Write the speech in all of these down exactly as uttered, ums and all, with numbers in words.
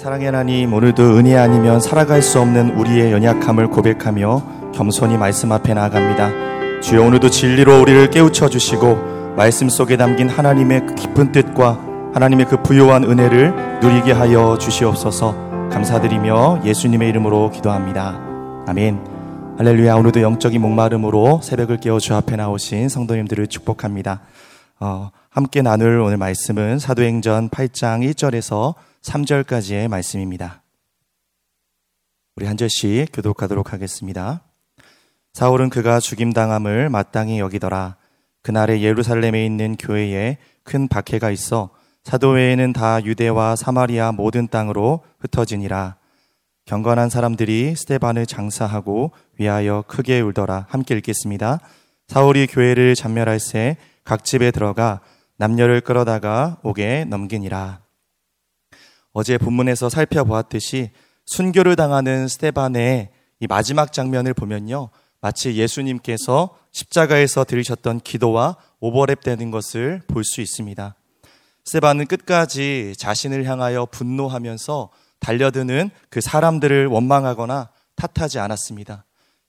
사랑의 하나님, 오늘도 은혜 아니면 살아갈 수 없는 우리의 연약함을 고백하며 겸손히 말씀 앞에 나아갑니다. 주여, 오늘도 진리로 우리를 깨우쳐 주시고 말씀 속에 담긴 하나님의 그 깊은 뜻과 하나님의 그 부요한 은혜를 누리게 하여 주시옵소서. 감사드리며 예수님의 이름으로 기도합니다. 아멘. 할렐루야. 오늘도 영적인 목마름으로 새벽을 깨워 주 앞에 나오신 성도님들을 축복합니다. 어, 함께 나눌 오늘 말씀은 사도행전 팔 장 일 절에서 삼 절까지의 말씀입니다. 우리 한 절씩 교독하도록 하겠습니다. 사울은 그가 죽임당함을 마땅히 여기더라. 그날에 예루살렘에 있는 교회에 큰 박해가 있어 사도 외에는 다 유대와 사마리아 모든 땅으로 흩어지니라. 경건한 사람들이 스데반을 장사하고 위하여 크게 울더라. 함께 읽겠습니다. 사울이 교회를 잔멸할 새 각 집에 들어가 남녀를 끌어다가 옥에 넘기니라. 어제 본문에서 살펴보았듯이 순교를 당하는 스데반의 이 마지막 장면을 보면요, 마치 예수님께서 십자가에서 들으셨던 기도와 오버랩되는 것을 볼 수 있습니다. 스데반은 끝까지 자신을 향하여 분노하면서 달려드는 그 사람들을 원망하거나 탓하지 않았습니다.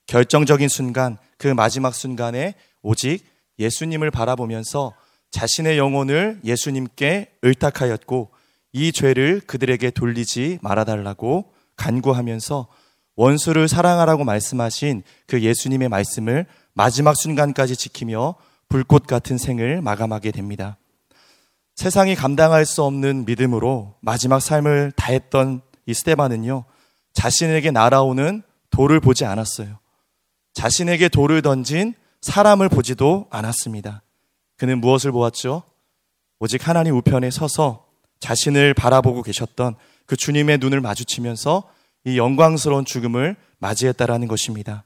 결정적인 순간, 그 마지막 순간에 오직 예수님을 바라보면서 자신의 영혼을 예수님께 의탁하였고, 이 죄를 그들에게 돌리지 말아달라고 간구하면서 원수를 사랑하라고 말씀하신 그 예수님의 말씀을 마지막 순간까지 지키며 불꽃 같은 생을 마감하게 됩니다. 세상이 감당할 수 없는 믿음으로 마지막 삶을 다했던 이 스데반은요, 자신에게 날아오는 돌을 보지 않았어요. 자신에게 돌을 던진 사람을 보지도 않았습니다. 그는 무엇을 보았죠? 오직 하나님 우편에 서서 자신을 바라보고 계셨던 그 주님의 눈을 마주치면서 이 영광스러운 죽음을 맞이했다라는 것입니다.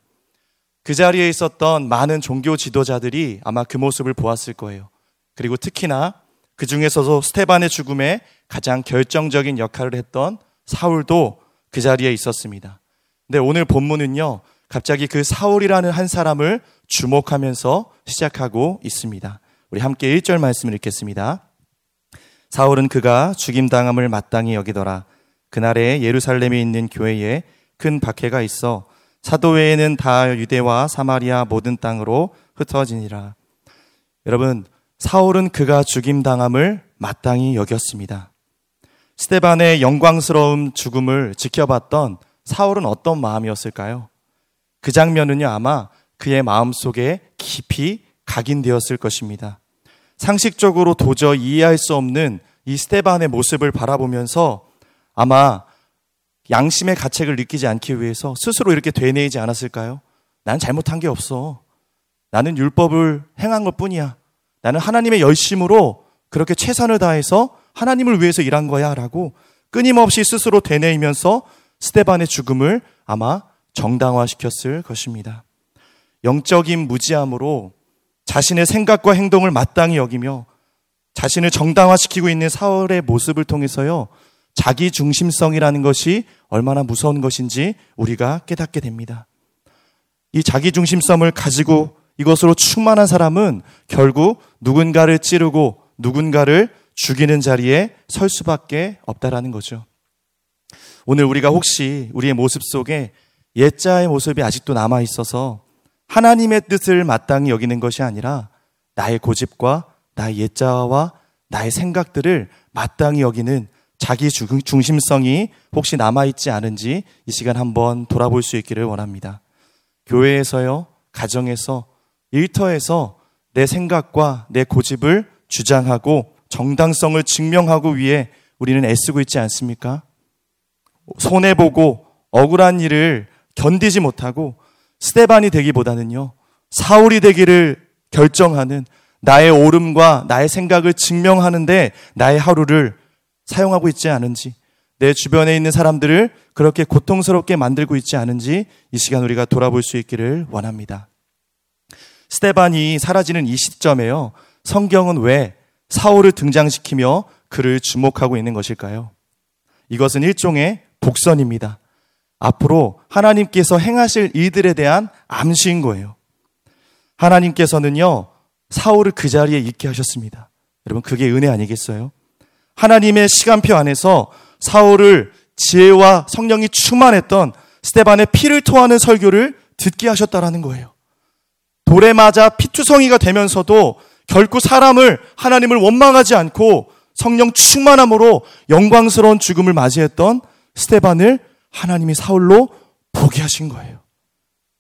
그 자리에 있었던 많은 종교 지도자들이 아마 그 모습을 보았을 거예요. 그리고 특히나 그 중에서도 스데반의 죽음에 가장 결정적인 역할을 했던 사울도 그 자리에 있었습니다. 근데 오늘 본문은요, 갑자기 그 사울이라는 한 사람을 주목하면서 시작하고 있습니다. 우리 함께 일 절 말씀을 읽겠습니다. 사울은 그가 죽임당함을 마땅히 여기더라. 그날에 예루살렘에 있는 교회에 큰 박해가 있어 사도 외에는 다 유대와 사마리아 모든 땅으로 흩어지니라. 여러분, 사울은 그가 죽임당함을 마땅히 여겼습니다. 스데반의 영광스러운 죽음을 지켜봤던 사울은 어떤 마음이었을까요? 그 장면은요, 아마 그의 마음속에 깊이 각인되었을 것입니다. 상식적으로 도저히 이해할 수 없는 이 스데반의 모습을 바라보면서 아마 양심의 가책을 느끼지 않기 위해서 스스로 이렇게 되뇌이지 않았을까요? 난 잘못한 게 없어. 나는 율법을 행한 것 뿐이야. 나는 하나님의 열심으로 그렇게 최선을 다해서 하나님을 위해서 일한 거야 라고 끊임없이 스스로 되뇌이면서 스데반의 죽음을 아마 정당화시켰을 것입니다. 영적인 무지함으로 자신의 생각과 행동을 마땅히 여기며 자신을 정당화시키고 있는 사울의 모습을 통해서요, 자기 중심성이라는 것이 얼마나 무서운 것인지 우리가 깨닫게 됩니다. 이 자기 중심성을 가지고 이것으로 충만한 사람은 결국 누군가를 찌르고 누군가를 죽이는 자리에 설 수밖에 없다라는 거죠. 오늘 우리가 혹시 우리의 모습 속에 옛자의 모습이 아직도 남아있어서 하나님의 뜻을 마땅히 여기는 것이 아니라 나의 고집과 나의 옛자와 나의 생각들을 마땅히 여기는 자기 중심성이 혹시 남아있지 않은지 이 시간 한번 돌아볼 수 있기를 원합니다. 교회에서요, 가정에서, 일터에서 내 생각과 내 고집을 주장하고 정당성을 증명하고 위해 우리는 애쓰고 있지 않습니까? 손해보고 억울한 일을 견디지 못하고 스데반이 되기보다는요, 사울이 되기를 결정하는 나의 옳음과 나의 생각을 증명하는데 나의 하루를 사용하고 있지 않은지, 내 주변에 있는 사람들을 그렇게 고통스럽게 만들고 있지 않은지 이 시간 우리가 돌아볼 수 있기를 원합니다. 스데반이 사라지는 이 시점에요, 성경은 왜 사울을 등장시키며 그를 주목하고 있는 것일까요? 이것은 일종의 복선입니다. 앞으로 하나님께서 행하실 일들에 대한 암시인 거예요. 하나님께서는요, 사울을 그 자리에 있게 하셨습니다. 여러분, 그게 은혜 아니겠어요? 하나님의 시간표 안에서 사울을 지혜와 성령이 충만했던 스데반의 피를 토하는 설교를 듣게 하셨다라는 거예요. 돌에 맞아 피투성이가 되면서도 결코 사람을, 하나님을 원망하지 않고 성령 충만함으로 영광스러운 죽음을 맞이했던 스데반을 하나님이 사울로 보게 하신 거예요.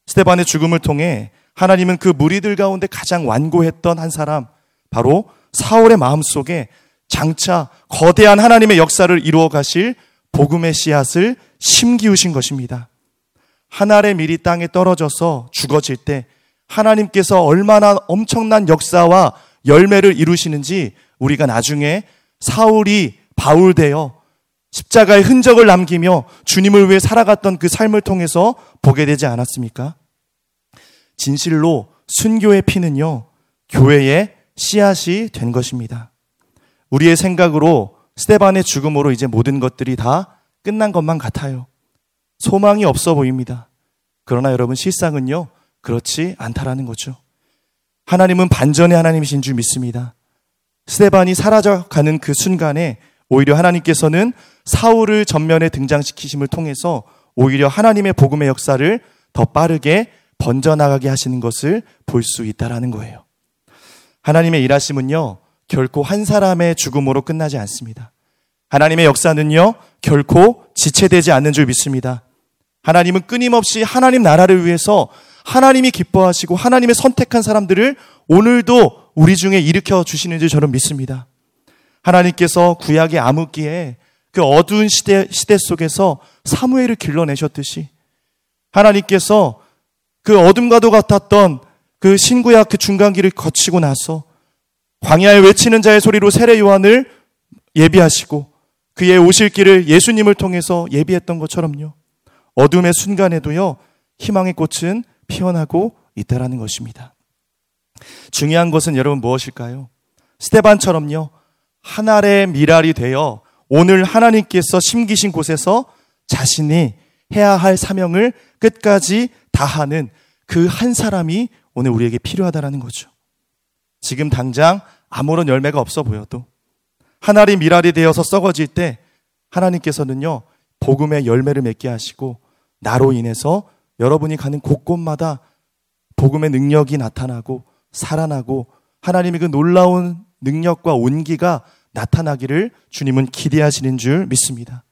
스데반의 죽음을 통해 하나님은 그 무리들 가운데 가장 완고했던 한 사람, 바로 사울의 마음속에 장차 거대한 하나님의 역사를 이루어 가실 복음의 씨앗을 심기우신 것입니다. 한 알의 밀이 땅에 떨어져서 죽어질 때 하나님께서 얼마나 엄청난 역사와 열매를 이루시는지 우리가 나중에 사울이 바울되어 십자가의 흔적을 남기며 주님을 위해 살아갔던 그 삶을 통해서 보게 되지 않았습니까? 진실로 순교의 피는요, 교회의 씨앗이 된 것입니다. 우리의 생각으로 스데반의 죽음으로 이제 모든 것들이 다 끝난 것만 같아요. 소망이 없어 보입니다. 그러나 여러분, 실상은요, 그렇지 않다라는 거죠. 하나님은 반전의 하나님이신 줄 믿습니다. 스데반이 사라져가는 그 순간에 오히려 하나님께서는 사울을 전면에 등장시키심을 통해서 오히려 하나님의 복음의 역사를 더 빠르게 번져나가게 하시는 것을 볼 수 있다라는 거예요. 하나님의 일하심은요, 결코 한 사람의 죽음으로 끝나지 않습니다. 하나님의 역사는요, 결코 지체되지 않는 줄 믿습니다. 하나님은 끊임없이 하나님 나라를 위해서 하나님이 기뻐하시고 하나님의 선택한 사람들을 오늘도 우리 중에 일으켜 주시는 줄 저는 믿습니다. 하나님께서 구약의 암흑기에 그 어두운 시대, 시대 속에서 사무엘을 길러내셨듯이 하나님께서 그 어둠과도 같았던 그 신구약 그 중간기를 거치고 나서 광야에 외치는 자의 소리로 세례 요한을 예비하시고 그의 오실 길을 예수님을 통해서 예비했던 것처럼요, 어둠의 순간에도요, 희망의 꽃은 피어나고 있다라는 것입니다. 중요한 것은 여러분 무엇일까요? 스데반처럼요, 한 알의 밀알이 되어 오늘 하나님께서 심기신 곳에서 자신이 해야 할 사명을 끝까지 다하는 그 한 사람이 오늘 우리에게 필요하다라는 거죠. 지금 당장 아무런 열매가 없어 보여도 한 알이 밀알이 되어서 썩어질 때 하나님께서는요, 복음의 열매를 맺게 하시고 나로 인해서 여러분이 가는 곳곳마다 복음의 능력이 나타나고 살아나고 하나님의 그 놀라운 능력과 온기가 나타나기를 주님은 기대하시는 줄 믿습니다.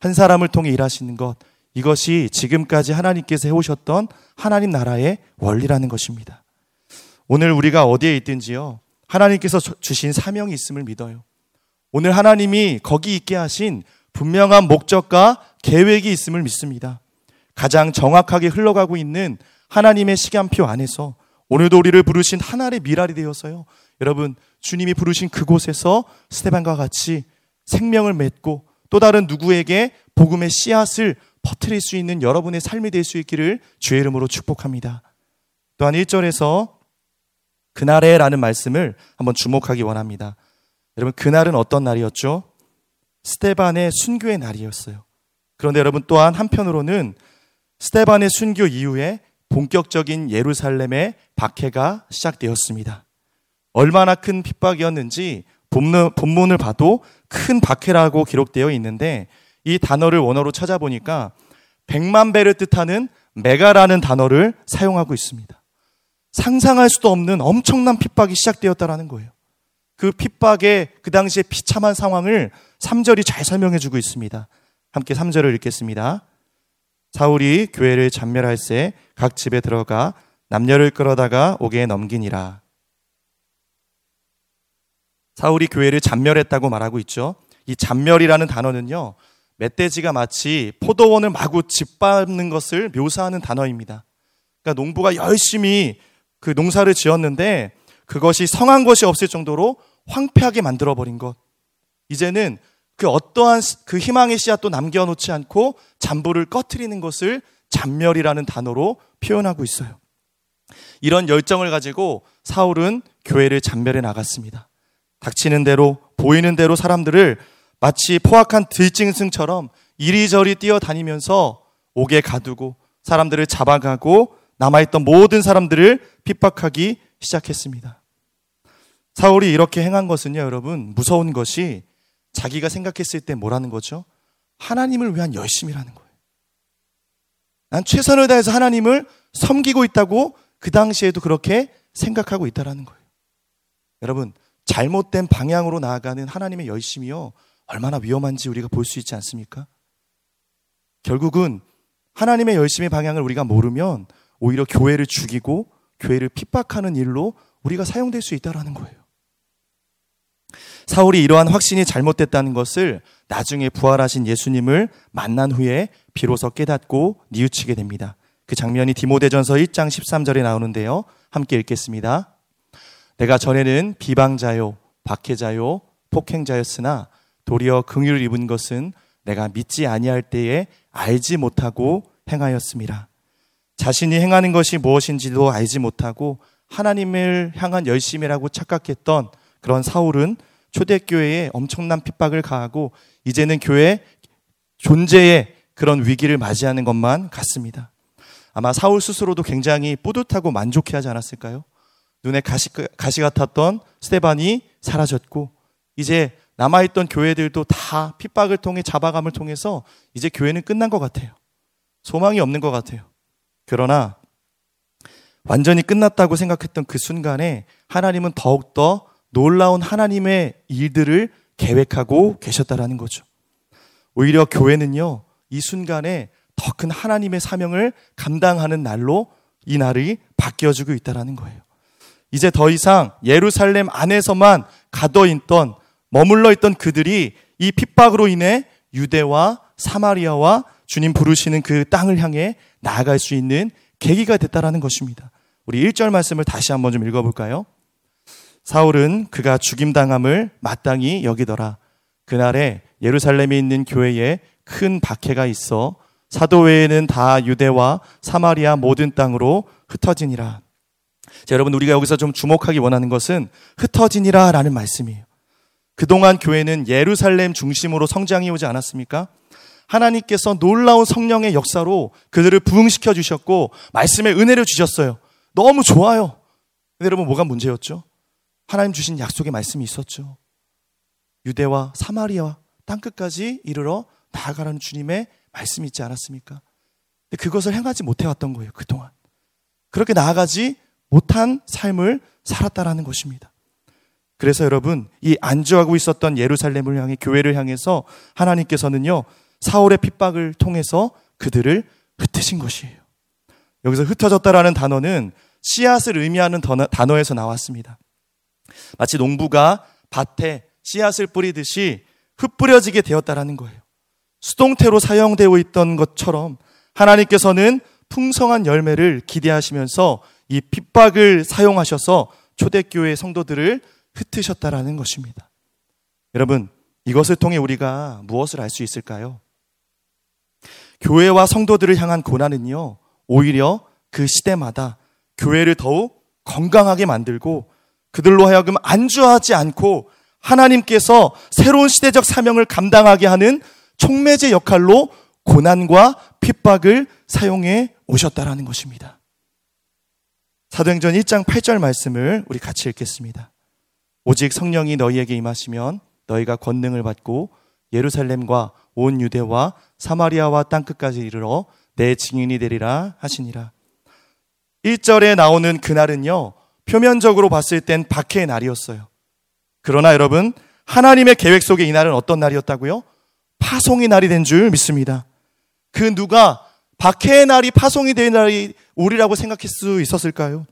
한 사람을 통해 일하시는 것, 이것이 지금까지 하나님께서 해오셨던 하나님 나라의 원리라는 것입니다. 오늘 우리가 어디에 있든지요, 하나님께서 주신 사명이 있음을 믿어요. 오늘 하나님이 거기 있게 하신 분명한 목적과 계획이 있음을 믿습니다. 가장 정확하게 흘러가고 있는 하나님의 시간표 안에서 오늘도 우리를 부르신 한 알의 밀알이 되어서요, 여러분, 주님이 부르신 그곳에서 스데반과 같이 생명을 맺고 또 다른 누구에게 복음의 씨앗을 퍼뜨릴 수 있는 여러분의 삶이 될 수 있기를 주의 이름으로 축복합니다. 또한 일 절에서 그날에 라는 말씀을 한번 주목하기 원합니다. 여러분, 그날은 어떤 날이었죠? 스데반의 순교의 날이었어요. 그런데 여러분, 또한 한편으로는 스데반의 순교 이후에 본격적인 예루살렘의 박해가 시작되었습니다. 얼마나 큰 핍박이었는지 본문을 봐도 큰 박해라고 기록되어 있는데 이 단어를 원어로 찾아보니까 백만 배를 뜻하는 메가라는 단어를 사용하고 있습니다. 상상할 수도 없는 엄청난 핍박이 시작되었다라는 거예요. 그 핍박의 그 당시의 비참한 상황을 삼 절이 잘 설명해주고 있습니다. 함께 삼 절을 읽겠습니다. 사울이 교회를 잔멸할새 각 집에 들어가 남녀를 끌어다가 옥에 넘기니라. 사울이 교회를 잔멸했다고 말하고 있죠. 이 잔멸이라는 단어는요, 멧돼지가 마치 포도원을 마구 짓밟는 것을 묘사하는 단어입니다. 그러니까 농부가 열심히 그 농사를 지었는데 그것이 성한 것이 없을 정도로 황폐하게 만들어버린 것. 이제는 그 어떠한 그 희망의 씨앗도 남겨놓지 않고 잔불을 꺼트리는 것을 잔멸이라는 단어로 표현하고 있어요. 이런 열정을 가지고 사울은 교회를 잔멸해 나갔습니다. 닥치는 대로, 보이는 대로 사람들을 마치 포악한 들짐승처럼 이리저리 뛰어다니면서 옥에 가두고 사람들을 잡아가고 남아있던 모든 사람들을 핍박하기 시작했습니다. 사울이 이렇게 행한 것은요, 여러분, 무서운 것이 자기가 생각했을 때 뭐라는 거죠? 하나님을 위한 열심이라는 거예요. 난 최선을 다해서 하나님을 섬기고 있다고 그 당시에도 그렇게 생각하고 있다라는 거예요. 여러분, 잘못된 방향으로 나아가는 하나님의 열심이요, 얼마나 위험한지 우리가 볼 수 있지 않습니까? 결국은 하나님의 열심의 방향을 우리가 모르면 오히려 교회를 죽이고 교회를 핍박하는 일로 우리가 사용될 수 있다라는 거예요. 사울이 이러한 확신이 잘못됐다는 것을 나중에 부활하신 예수님을 만난 후에 비로소 깨닫고 뉘우치게 됩니다. 그 장면이 디모데전서 일 장 십삼 절에 나오는데요, 함께 읽겠습니다. 내가 전에는 비방자요, 박해자요, 폭행자였으나 도리어 긍휼을 입은 것은 내가 믿지 아니할 때에 알지 못하고 행하였습니다. 자신이 행하는 것이 무엇인지도 알지 못하고 하나님을 향한 열심이라고 착각했던 그런 사울은 초대교회에 엄청난 핍박을 가하고 이제는 교회 존재의 그런 위기를 맞이하는 것만 같습니다. 아마 사울 스스로도 굉장히 뿌듯하고 만족해하지 않았을까요? 눈에 가시, 가시 같았던 스데반이 사라졌고 이제 남아있던 교회들도 다 핍박을 통해 잡아감을 통해서 이제 교회는 끝난 것 같아요. 소망이 없는 것 같아요. 그러나 완전히 끝났다고 생각했던 그 순간에 하나님은 더욱더 놀라운 하나님의 일들을 계획하고 계셨다라는 거죠. 오히려 교회는요, 이 순간에 더 큰 하나님의 사명을 감당하는 날로 이 날이 바뀌어지고 있다라는 거예요. 이제 더 이상 예루살렘 안에서만 가둬있던, 머물러 있던 그들이 이 핍박으로 인해 유대와 사마리아와 주님 부르시는 그 땅을 향해 나아갈 수 있는 계기가 됐다라는 것입니다. 우리 일 절 말씀을 다시 한번 좀 읽어볼까요? 사울은 그가 죽임당함을 마땅히 여기더라. 그날에 예루살렘에 있는 교회에 큰 박해가 있어 사도 외에는 다 유대와 사마리아 모든 땅으로 흩어지니라. 자, 여러분, 우리가 여기서 좀 주목하기 원하는 것은 흩어지니라 라는 말씀이에요. 그동안 교회는 예루살렘 중심으로 성장해 오지 않았습니까? 하나님께서 놀라운 성령의 역사로 그들을 부흥시켜 주셨고 말씀의 은혜를 주셨어요. 너무 좋아요. 근데 여러분, 뭐가 문제였죠? 하나님 주신 약속의 말씀이 있었죠. 유대와 사마리아와 땅끝까지 이르러 나아가라는 주님의 말씀이 있지 않았습니까? 근데 그것을 행하지 못해왔던 거예요, 그동안. 그렇게 나아가지 못한 삶을 살았다라는 것입니다. 그래서 여러분, 이 안주하고 있었던 예루살렘을 향해, 교회를 향해서 하나님께서는요, 사울의 핍박을 통해서 그들을 흩으신 것이에요. 여기서 흩어졌다라는 단어는 씨앗을 의미하는 단어에서 나왔습니다. 마치 농부가 밭에 씨앗을 뿌리듯이 흩뿌려지게 되었다라는 거예요. 수동태로 사용되어 있던 것처럼 하나님께서는 풍성한 열매를 기대하시면서 이 핍박을 사용하셔서 초대교회의 성도들을 흩으셨다라는 것입니다. 여러분, 이것을 통해 우리가 무엇을 알 수 있을까요? 교회와 성도들을 향한 고난은요, 오히려 그 시대마다 교회를 더욱 건강하게 만들고 그들로 하여금 안주하지 않고 하나님께서 새로운 시대적 사명을 감당하게 하는 촉매제 역할로 고난과 핍박을 사용해 오셨다라는 것입니다. 사도행전 일 장 팔 절 말씀을 우리 같이 읽겠습니다. 오직 성령이 너희에게 임하시면 너희가 권능을 받고 예루살렘과 온 유대와 사마리아와 땅끝까지 이르러 내 증인이 되리라 하시니라. 일 절에 나오는 그날은요, 표면적으로 봤을 땐 박해의 날이었어요. 그러나 여러분, 하나님의 계획 속에 이 날은 어떤 날이었다고요? 파송의 날이 된 줄 믿습니다. 그 누가 박해의 날이 파송이 된 날이 오리라고 생각할 수 있었을까요?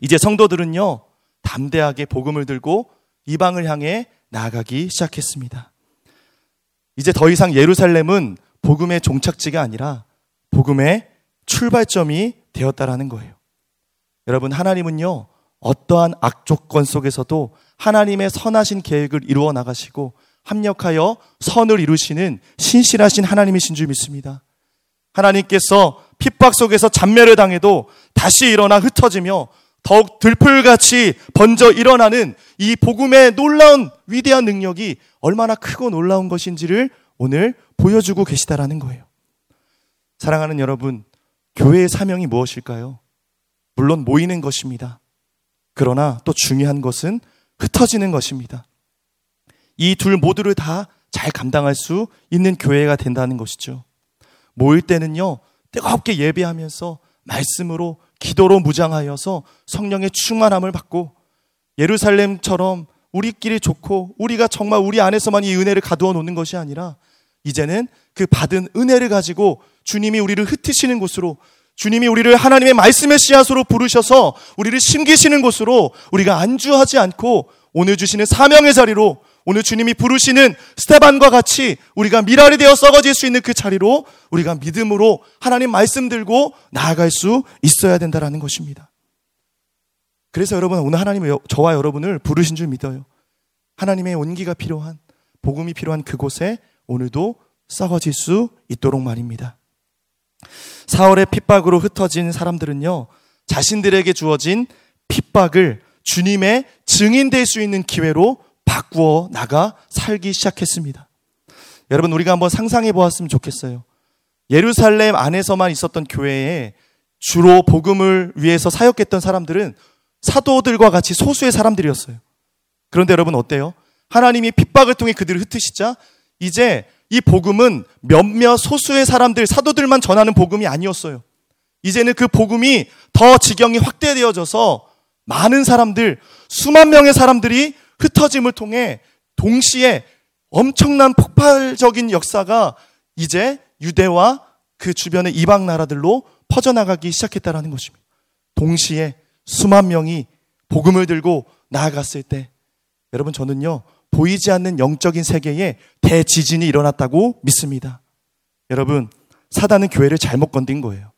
이제 성도들은요, 담대하게 복음을 들고 이방을 향해 나아가기 시작했습니다. 이제 더 이상 예루살렘은 복음의 종착지가 아니라 복음의 출발점이 되었다라는 거예요. 여러분, 하나님은요, 어떠한 악조건 속에서도 하나님의 선하신 계획을 이루어 나가시고 합력하여 선을 이루시는 신실하신 하나님이신 줄 믿습니다. 하나님께서 핍박 속에서 잔멸을 당해도 다시 일어나 흩어지며 더욱 들풀같이 번져 일어나는 이 복음의 놀라운 위대한 능력이 얼마나 크고 놀라운 것인지를 오늘 보여주고 계시다라는 거예요. 사랑하는 여러분, 교회의 사명이 무엇일까요? 물론 모이는 것입니다. 그러나 또 중요한 것은 흩어지는 것입니다. 이 둘 모두를 다 잘 감당할 수 있는 교회가 된다는 것이죠. 모일 때는요, 뜨겁게 예배하면서 말씀으로 기도로 무장하여서 성령의 충만함을 받고, 예루살렘처럼 우리끼리 좋고 우리가 정말 우리 안에서만 이 은혜를 가두어 놓는 것이 아니라, 이제는 그 받은 은혜를 가지고 주님이 우리를 흩으시는 곳으로, 주님이 우리를 하나님의 말씀의 씨앗으로 부르셔서 우리를 심기시는 곳으로 우리가 안주하지 않고, 오늘 주시는 사명의 자리로, 오늘 주님이 부르시는 스테반과 같이 우리가 밀알이 되어 썩어질 수 있는 그 자리로 우리가 믿음으로 하나님 말씀 들고 나아갈 수 있어야 된다는 것입니다. 그래서 여러분, 오늘 하나님이 저와 여러분을 부르신 줄 믿어요. 하나님의 온기가 필요한, 복음이 필요한 그곳에 오늘도 썩어질 수 있도록 말입니다. 사울의 핍박으로 흩어진 사람들은요, 자신들에게 주어진 핍박을 주님의 증인 될 수 있는 기회로 바꾸어 나가 살기 시작했습니다. 여러분, 우리가 한번 상상해 보았으면 좋겠어요. 예루살렘 안에서만 있었던 교회에 주로 복음을 위해서 사역했던 사람들은 사도들과 같이 소수의 사람들이었어요. 그런데 여러분 어때요? 하나님이 핍박을 통해 그들을 흩으시자 이제 이 복음은 몇몇 소수의 사람들, 사도들만 전하는 복음이 아니었어요. 이제는 그 복음이 더 지경이 확대되어져서 많은 사람들, 수만 명의 사람들이 흩어짐을 통해 동시에 엄청난 폭발적인 역사가 이제 유대와 그 주변의 이방 나라들로 퍼져나가기 시작했다는 것입니다. 동시에 수만 명이 복음을 들고 나아갔을 때, 여러분 저는요, 보이지 않는 영적인 세계에 대지진이 일어났다고 믿습니다. 여러분, 사단은 교회를 잘못 건든 거예요.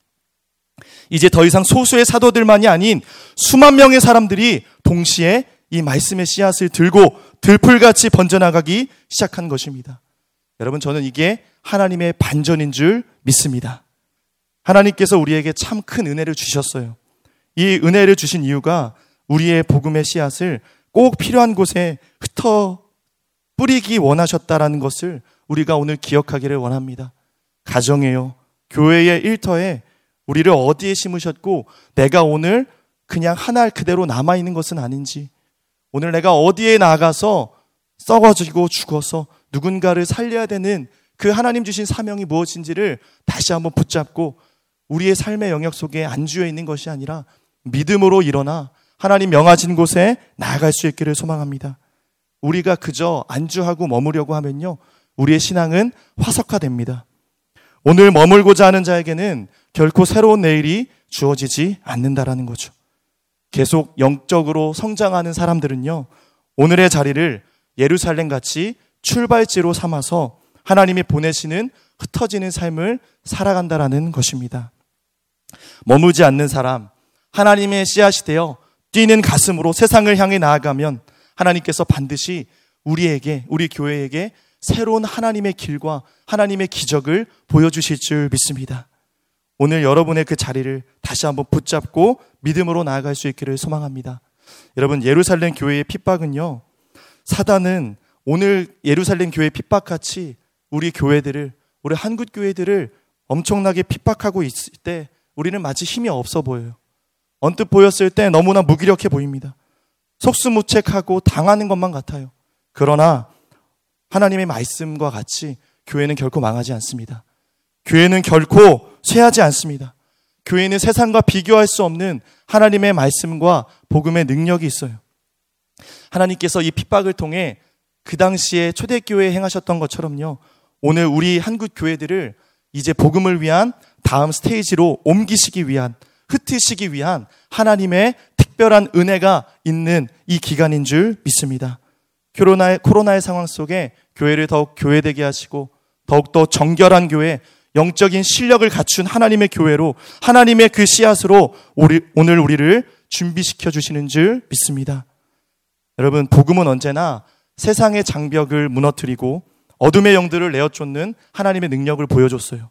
이제 더 이상 소수의 사도들만이 아닌 수만 명의 사람들이 동시에 이 말씀의 씨앗을 들고 들풀같이 번져나가기 시작한 것입니다. 여러분, 저는 이게 하나님의 반전인 줄 믿습니다. 하나님께서 우리에게 참 큰 은혜를 주셨어요. 이 은혜를 주신 이유가 우리의 복음의 씨앗을 꼭 필요한 곳에 흩어 뿌리기 원하셨다라는 것을 우리가 오늘 기억하기를 원합니다. 가정에요, 교회의 일터에 우리를 어디에 심으셨고, 내가 오늘 그냥 한 알 그대로 남아있는 것은 아닌지, 오늘 내가 어디에 나가서 썩어지고 죽어서 누군가를 살려야 되는 그 하나님 주신 사명이 무엇인지를 다시 한번 붙잡고, 우리의 삶의 영역 속에 안주해 있는 것이 아니라 믿음으로 일어나 하나님 명하신 곳에 나아갈 수 있기를 소망합니다. 우리가 그저 안주하고 머무려고 하면요, 우리의 신앙은 화석화됩니다. 오늘 머물고자 하는 자에게는 결코 새로운 내일이 주어지지 않는다라는 거죠. 계속 영적으로 성장하는 사람들은요, 오늘의 자리를 예루살렘같이 출발지로 삼아서 하나님이 보내시는 흩어지는 삶을 살아간다라는 것입니다. 머물지 않는 사람, 하나님의 씨앗이 되어 뛰는 가슴으로 세상을 향해 나아가면 하나님께서 반드시 우리에게, 우리 교회에게 새로운 하나님의 길과 하나님의 기적을 보여주실 줄 믿습니다. 오늘 여러분의 그 자리를 다시 한번 붙잡고 믿음으로 나아갈 수 있기를 소망합니다. 여러분, 예루살렘 교회의 핍박은요, 사단은 오늘 예루살렘 교회의 핍박같이 우리 교회들을, 우리 한국 교회들을 엄청나게 핍박하고 있을 때 우리는 마치 힘이 없어 보여요. 언뜻 보였을 때 너무나 무기력해 보입니다. 속수무책하고 당하는 것만 같아요. 그러나 하나님의 말씀과 같이 교회는 결코 망하지 않습니다. 교회는 결코 쇠하지 않습니다. 교회는 세상과 비교할 수 없는 하나님의 말씀과 복음의 능력이 있어요. 하나님께서 이 핍박을 통해 그 당시에 초대교회에 행하셨던 것처럼요, 오늘 우리 한국 교회들을 이제 복음을 위한 다음 스테이지로 옮기시기 위한, 흩으시기 위한 하나님의 특별한 은혜가 있는 이 기간인 줄 믿습니다. 코로나의, 코로나의 상황 속에 교회를 더욱 교회되게 하시고, 더욱더 정결한 교회, 영적인 실력을 갖춘 하나님의 교회로, 하나님의 그 씨앗으로 우리, 오늘 우리를 준비시켜 주시는 줄 믿습니다. 여러분, 복음은 언제나 세상의 장벽을 무너뜨리고 어둠의 영들을 내어쫓는 하나님의 능력을 보여줬어요.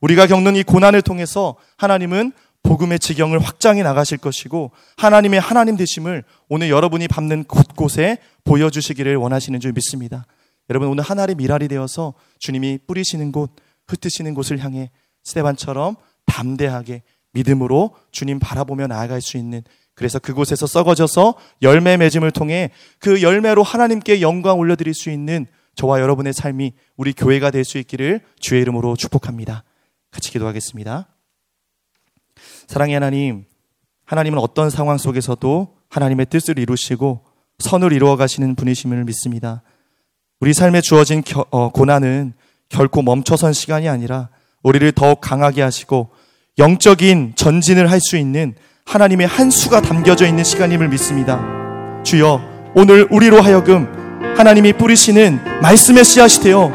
우리가 겪는 이 고난을 통해서 하나님은 복음의 지경을 확장해 나가실 것이고, 하나님의 하나님 되심을 오늘 여러분이 밟는 곳곳에 보여주시기를 원하시는 줄 믿습니다. 여러분, 오늘 하나의 밀알이 되어서 주님이 뿌리시는 곳, 흩으시는 곳을 향해 스데반처럼 담대하게 믿음으로 주님 바라보며 나아갈 수 있는, 그래서 그곳에서 썩어져서 열매 맺음을 통해 그 열매로 하나님께 영광 올려드릴 수 있는 저와 여러분의 삶이 우리 교회가 될 수 있기를 주의 이름으로 축복합니다. 같이 기도하겠습니다. 사랑의 하나님, 하나님은 어떤 상황 속에서도 하나님의 뜻을 이루시고 선을 이루어 가시는 분이심을 믿습니다. 우리 삶에 주어진 겨, 어, 고난은 결코 멈춰선 시간이 아니라 우리를 더욱 강하게 하시고 영적인 전진을 할 수 있는 하나님의 한 수가 담겨져 있는 시간임을 믿습니다. 주여, 오늘 우리로 하여금 하나님이 뿌리시는 말씀의 씨앗이 되어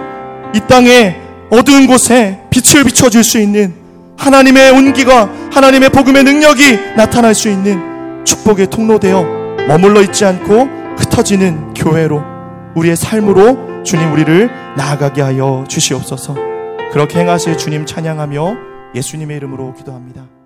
이 땅의 어두운 곳에 빛을 비춰줄 수 있는 하나님의 온기가, 하나님의 복음의 능력이 나타날 수 있는 축복의 통로 되어 머물러 있지 않고 흩어지는 교회로, 우리의 삶으로 주님 우리를 나아가게 하여 주시옵소서. 그렇게 행하실 주님 찬양하며 예수님의 이름으로 기도합니다.